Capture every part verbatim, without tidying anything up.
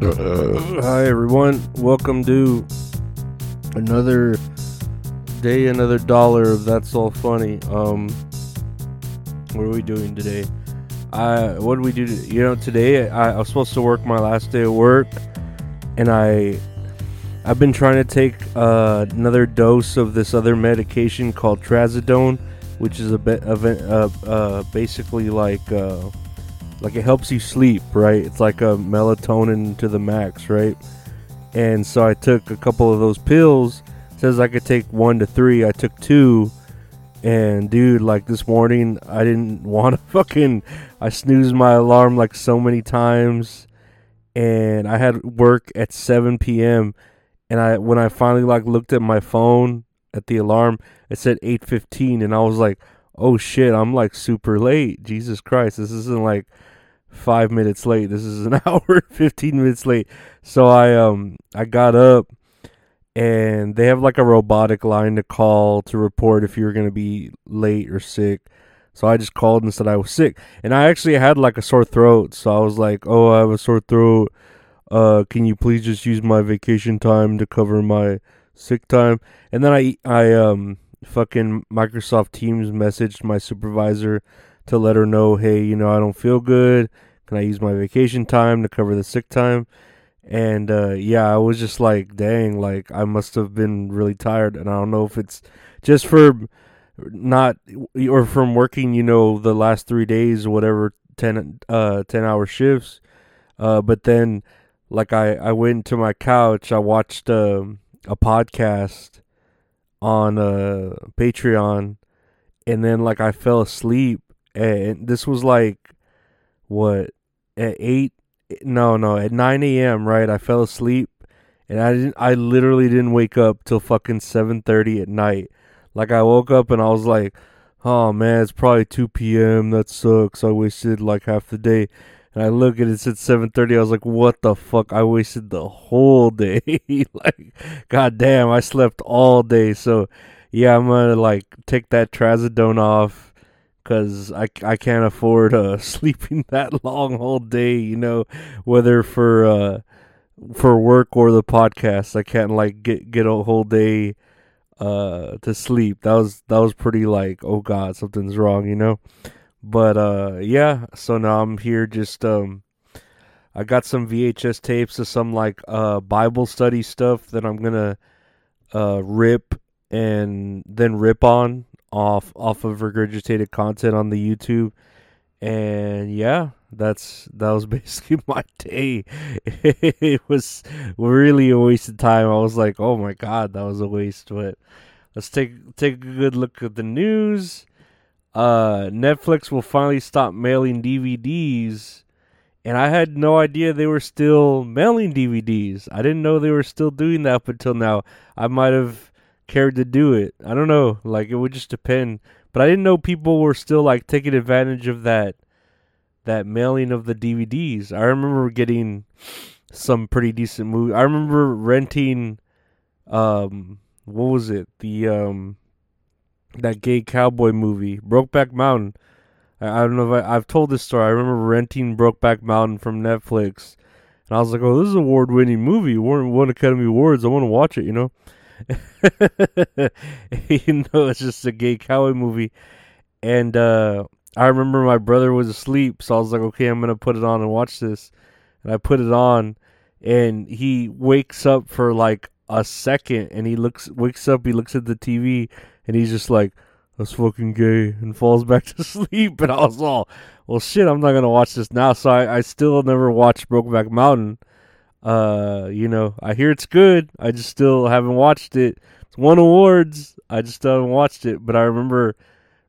Hi everyone, welcome to another day, another dollar of That's All Funny. Um, what are we doing today? I what did we do? To, you know, today I, I was supposed to work my last day of work, and I I've been trying to take uh, another dose of this other medication called Trazodone, which is a bit of uh, uh, basically like. Uh, Like, it helps you sleep, right? It's like a melatonin to the max, right? And so I took a couple of those pills. It says I could take one to three. I took two. And, dude, like, this morning, I didn't want to fucking... I snoozed my alarm, like, so many times. And I had work at seven p.m. And I when I finally, like, looked at my phone at the alarm, it said eight fifteen. And I was like, oh, shit, I'm, like, super late. Jesus Christ, this isn't, like... five minutes late. This is an hour fifteen minutes late. So I um I got up, and they have like a robotic line to call to report if you're gonna be late or sick. So I just called and said I was sick, and I actually had like a sore throat. So I was like, oh, I have a sore throat. Uh, can you please just use my vacation time to cover my sick time? And then I I um fucking Microsoft Teams messaged my supervisor to let her know, hey, you know, I don't feel good. Can I use my vacation time to cover the sick time? And, uh, yeah, I was just like, dang, like, I must have been really tired. And I don't know if it's just for not, or from working, you know, the last three days, whatever, ten, uh, ten hour shifts. Uh, but then, like, I, I went to my couch, I watched, uh, a podcast on, uh, Patreon. And then, like, I fell asleep. And this was like, what, at eight? No, no, at nine a.m., right? I fell asleep, and I didn't. I literally didn't wake up till fucking seven thirty at night. Like, I woke up, and I was like, oh, man, it's probably two p.m. That sucks. I wasted, like, half the day. And I look, and it said seven thirty. I was like, what the fuck? I wasted the whole day. Like, goddamn, I slept all day. So, yeah, I'm going to, like, take that Trazodone off. Because I, I can't afford uh, sleeping that long whole day, you know, whether for uh, for work or the podcast. I can't, like, get get a whole day uh, to sleep. That was that was pretty, like, oh, God, something's wrong, you know. But, uh, yeah, so now I'm here just, um, I got some V H S tapes of some, like, uh, Bible study stuff that I'm going to uh, rip and then rip on. off off of regurgitated content on the YouTube. And yeah, that's that was basically my day. It was really a waste of time. I was like, oh my god, that was a waste. But let's take take a good look at the news. uh Netflix will finally stop mailing D V Ds, and I had no idea they were still mailing D V Ds. I didn't know they were still doing that up until now. I might have cared to do it. I don't know. Like, it would just depend. But I didn't know people were still, like, taking advantage of that that mailing of the D V Ds. I remember getting some pretty decent movies. I remember renting um what was it? The um that gay cowboy movie, Brokeback Mountain. I, I don't know if I, I've told this story. I remember renting Brokeback Mountain from Netflix, and I was like, oh, this is an award-winning movie. Won, won Academy Awards. I want to watch it, you know. You know, it's just a gay cowboy movie. And uh I remember my brother was asleep, so I was like, okay, I'm gonna put it on and watch this. And I put it on, and he wakes up for like a second, and he looks wakes up he looks at the T V, and he's just like, that's fucking gay, and falls back to sleep. And I was all, well shit, I'm not gonna watch this now. So I, I still never watched Brokeback Mountain. Uh, you know, I hear it's good. I just still haven't watched it. It's won awards. I just haven't watched it. But I remember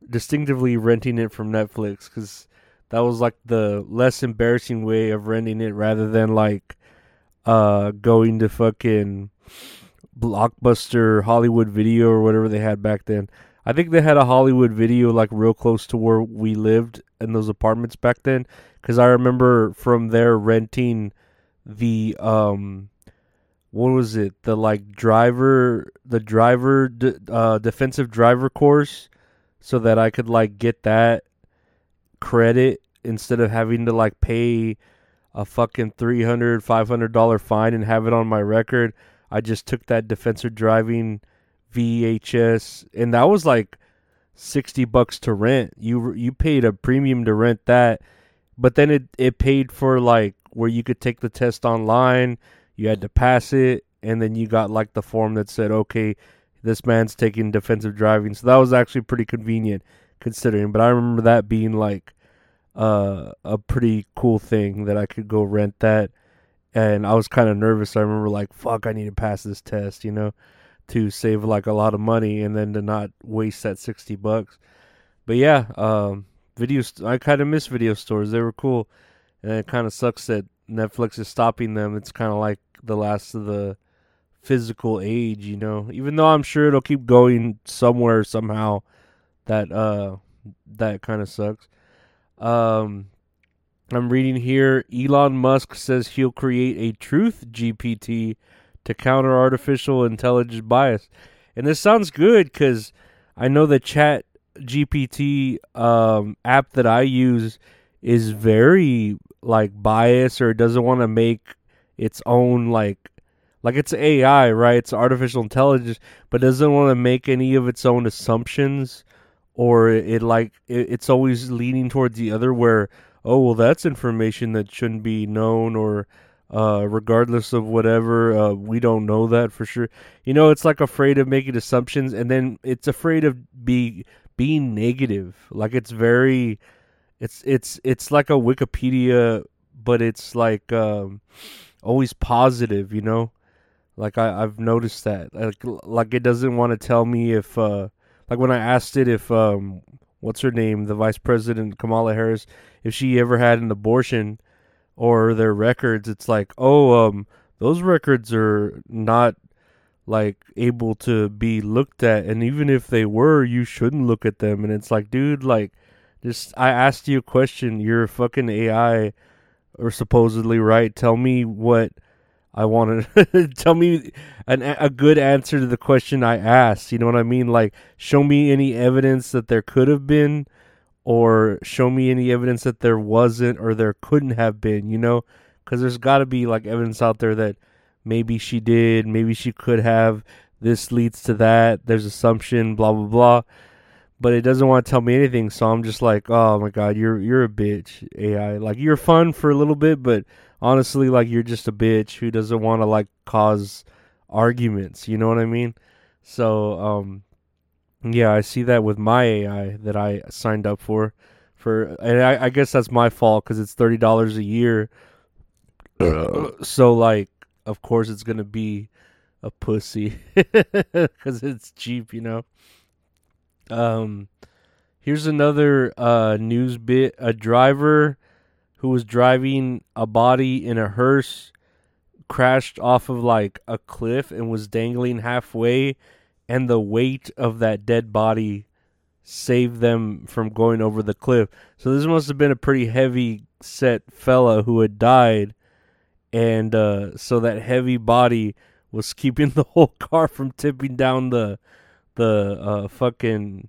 distinctively renting it from Netflix, because that was like the less embarrassing way of renting it, rather than like uh going to fucking Blockbuster, Hollywood Video, or whatever they had back then. I think they had a Hollywood Video like real close to where we lived in those apartments back then, because I remember from there renting the um what was it the like driver the driver d- uh defensive driver course, so that I could like get that credit instead of having to like pay a fucking three hundred, five hundred dollar fine and have it on my record. I just took that defensive driving V H S, and that was like sixty bucks to rent. You you paid a premium to rent that, but then it, it paid for like where you could take the test online. You had to pass it, and then you got like the form that said, okay, this man's taking defensive driving. So that was actually pretty convenient considering, but I remember that being like uh, a pretty cool thing that I could go rent that. And I was kind of nervous. I remember like, fuck, I need to pass this test, you know, to save like a lot of money and then to not waste that sixty bucks. But yeah, um, videos, I kind of miss video stores. They were cool. And it kind of sucks that Netflix is stopping them. It's kind of like the last of the physical age, you know, even though I'm sure it'll keep going somewhere somehow. That, uh, that kind of sucks. Um, I'm reading here, Elon Musk says he'll create a truth G P T to counter artificial intelligence bias. And this sounds good because I know the Chat G P T um, app that I use is very, like, biased, or it doesn't want to make its own, like, like it's A I, right? It's artificial intelligence, but doesn't want to make any of its own assumptions, or it, it like, it, it's always leaning towards the other where, oh, well, that's information that shouldn't be known, or uh, regardless of whatever, uh, we don't know that for sure. You know, it's like afraid of making assumptions, and then it's afraid of be being negative. Like it's very, it's it's it's like a Wikipedia, but it's like um, always positive. You know, like I, I've noticed that. Like like it doesn't want to tell me if, uh, like when I asked it if. Um, What's her name? The Vice President Kamala Harris. If she ever had an abortion or their records, it's like, oh, um, those records are not like able to be looked at, and even if they were, you shouldn't look at them. And it's like, dude, like, just I asked you a question. You're a fucking A I, or supposedly, right? Tell me what I wanted. Tell me an, a good answer to the question I asked. You know what I mean? Like, show me any evidence that there could have been, or show me any evidence that there wasn't, or there couldn't have been, you know? Because there's got to be, like, evidence out there that maybe she did, maybe she could have, this leads to that, there's assumption, blah, blah, blah. But it doesn't want to tell me anything, so I'm just like, oh, my God, you're you're a bitch, A I. Like, you're fun for a little bit, but honestly, like, you're just a bitch who doesn't want to, like, cause arguments. You know what I mean? So, um, yeah, I see that with my A I that I signed up for. for, And I, I guess that's my fault because it's thirty dollars a year. So, like, of course it's going to be a pussy because it's cheap, you know? Um, here's another uh, news bit. A driver who was driving a body in a hearse crashed off of like a cliff and was dangling halfway, and the weight of that dead body saved them from going over the cliff. So this must have been a pretty heavy set fella who had died, and uh, so that heavy body was keeping the whole car from tipping down the the uh, fucking,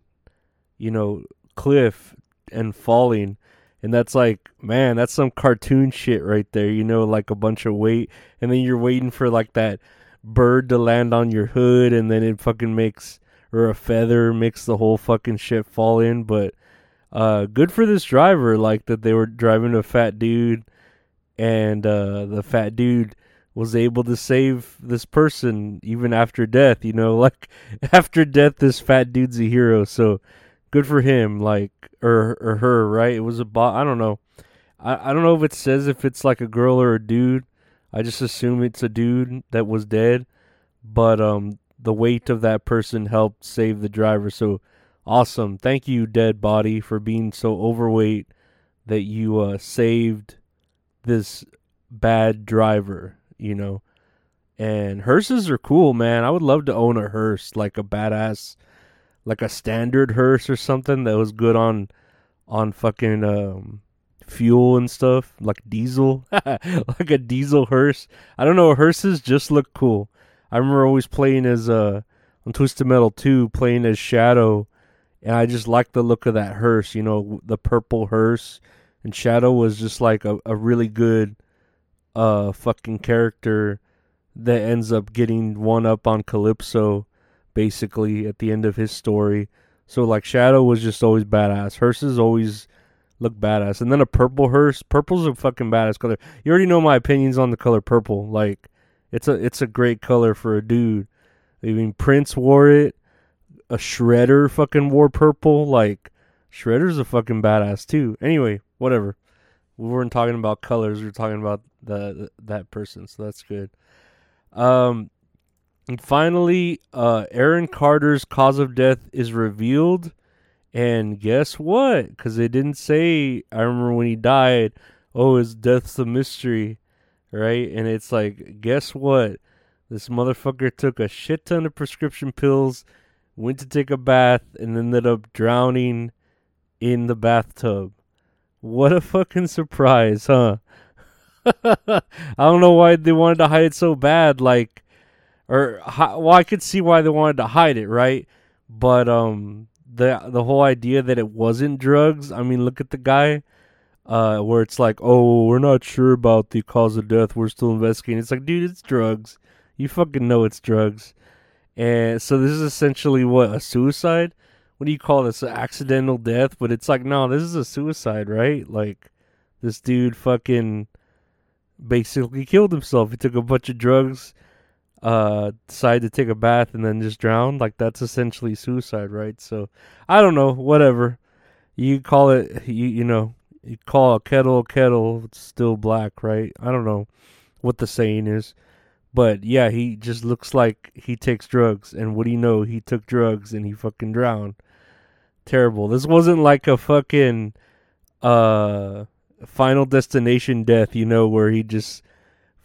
you know, cliff and falling. And that's like, man, that's some cartoon shit right there, you know, like a bunch of weight. And then you're waiting for like that bird to land on your hood, and then it fucking makes, or a feather makes the whole fucking shit fall in. But uh, good for this driver, like that they were driving a fat dude, and uh, the fat dude was able to save this person even after death, you know, like after death, this fat dude's a hero. So good for him, like, or or her, right? It was a bot. I don't know. I, I don't know if it says if it's like a girl or a dude. I just assume it's a dude that was dead. But um, the weight of that person helped save the driver. So awesome. Thank you, dead body, for being so overweight that you uh, saved this bad driver, you know. And hearses are cool, man. I would love to own a hearse, like a badass, like a standard hearse or something that was good on on fucking um, fuel and stuff, like diesel, like a diesel hearse. I don't know, hearses just look cool. I remember always playing as, uh, on Twisted Metal two, playing as Shadow, and I just liked the look of that hearse, you know, the purple hearse, and Shadow was just like a, a really good a fucking character that ends up getting one up on Calypso, basically, at the end of his story. So, like, Shadow was just always badass. Hearses always look badass. And then a purple hearse. Purple's a fucking badass color. You already know my opinions on the color purple. Like, it's a it's a great color for a dude. I mean, Prince wore it. A Shredder fucking wore purple. Like, Shredder's a fucking badass, too. Anyway, whatever. We weren't talking about colors. We were talking about the, that person, so that's good. Um... And finally, uh, Aaron Carter's cause of death is revealed. And guess what? Because they didn't say, I remember when he died, oh, his death's a mystery, right? And it's like, guess what? This motherfucker took a shit ton of prescription pills, went to take a bath, and ended up drowning in the bathtub. What a fucking surprise, huh? I don't know why they wanted to hide it so bad, like... Or, well, I could see why they wanted to hide it, right? But um, the the whole idea that it wasn't drugs, I mean, look at the guy, uh, where it's like, oh, we're not sure about the cause of death. We're still investigating. It's like, dude, it's drugs. You fucking know it's drugs. And so this is essentially, what, a suicide? What do you call this? An accidental death? But it's like, no, this is a suicide, right? Like, this dude fucking basically killed himself. He took a bunch of drugs. Uh, decide to take a bath and then just drown. Like, that's essentially suicide, right? So, I don't know, whatever. You call it, you you know, you call a kettle a kettle, it's still black, right? I don't know what the saying is. But, yeah, he just looks like he takes drugs. And what do you know? He took drugs and he fucking drowned. Terrible. This wasn't like a fucking uh, Final Destination death, you know, where he just...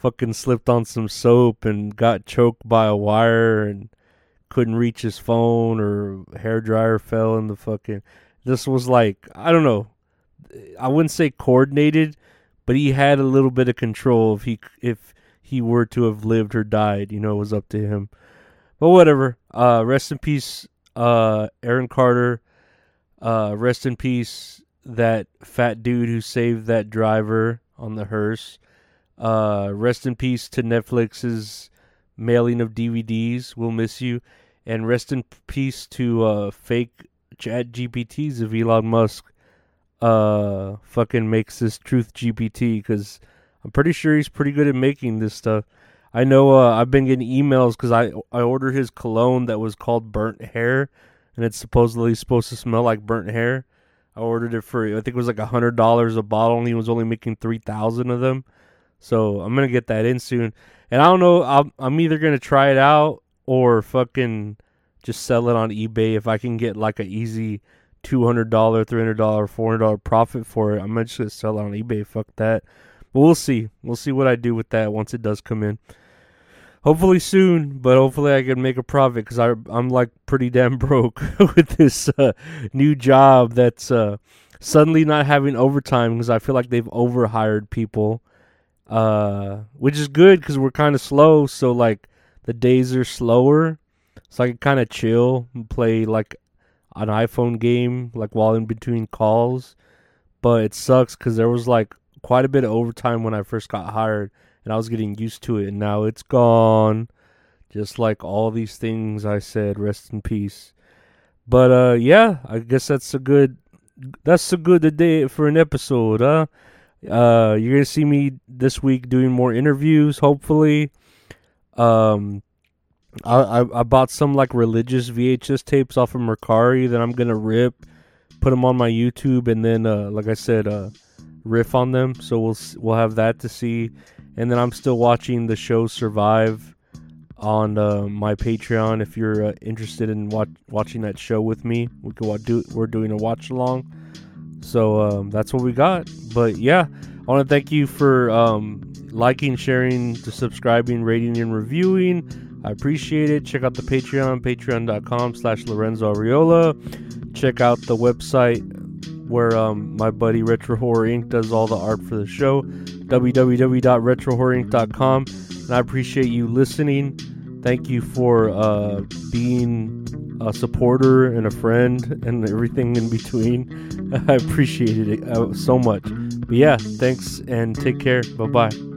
fucking slipped on some soap and got choked by a wire and couldn't reach his phone or hairdryer fell in the fucking... This was like, I don't know. I wouldn't say coordinated, but he had a little bit of control if he if he were to have lived or died. You know, it was up to him. But whatever. Uh, rest in peace, uh, Aaron Carter. Uh, rest in peace, that fat dude who saved that driver on the hearse. Uh, rest in peace to Netflix's mailing of D V Ds. We'll miss you. And rest in peace to uh, fake Chat G P Ts of Elon Musk. Uh, fucking makes this Truth G P T, because I'm pretty sure he's pretty good at making this stuff. I know uh, I've been getting emails because I, I ordered his cologne that was called Burnt Hair, and it's supposedly supposed to smell like burnt hair. I ordered it for, I think it was like one hundred dollars a bottle, and he was only making three thousand of them. So I'm going to get that in soon. And I don't know, I'm, I'm either going to try it out or fucking just sell it on eBay. If I can get like an easy two hundred dollars, three hundred dollars, four hundred dollars profit for it, I'm just going to sell it on eBay. Fuck that. But we'll see. We'll see what I do with that once it does come in. Hopefully soon, but hopefully I can make a profit because I'm like pretty damn broke with this uh, new job that's uh, suddenly not having overtime because I feel like they've overhired people. Uh, which is good because we're kind of slow, so like the days are slower, so I can kind of chill and play like an iPhone game like while in between calls. But it sucks because there was like quite a bit of overtime when I first got hired, and I was getting used to it, and now it's gone. Just like all these things I said, rest in peace. But uh, yeah, I guess that's a good that's a good day for an episode, huh? Uh, you're gonna see me this week doing more interviews, hopefully. Um, I, I I bought some like religious V H S tapes off of Mercari that I'm gonna rip, put them on my YouTube, and then uh, like I said, uh, riff on them. So we'll we'll have that to see, and then I'm still watching the show Survive on uh, my Patreon. If you're uh, interested in watch, watching that show with me, we can watch, do we're doing a watch along. So um, that's what we got. But yeah, I want to thank you for um, liking, sharing, subscribing, rating, and reviewing. I appreciate it. Check out the Patreon, patreon.com slash Lorenzo Riola. Check out the website where um, my buddy Retro Horror Incorporated does all the art for the show, w w w dot retro horror inc dot com. And I appreciate you listening. Thank you for uh, being a supporter and a friend and everything in between. I appreciated it so much. But yeah, thanks and take care. Bye-bye.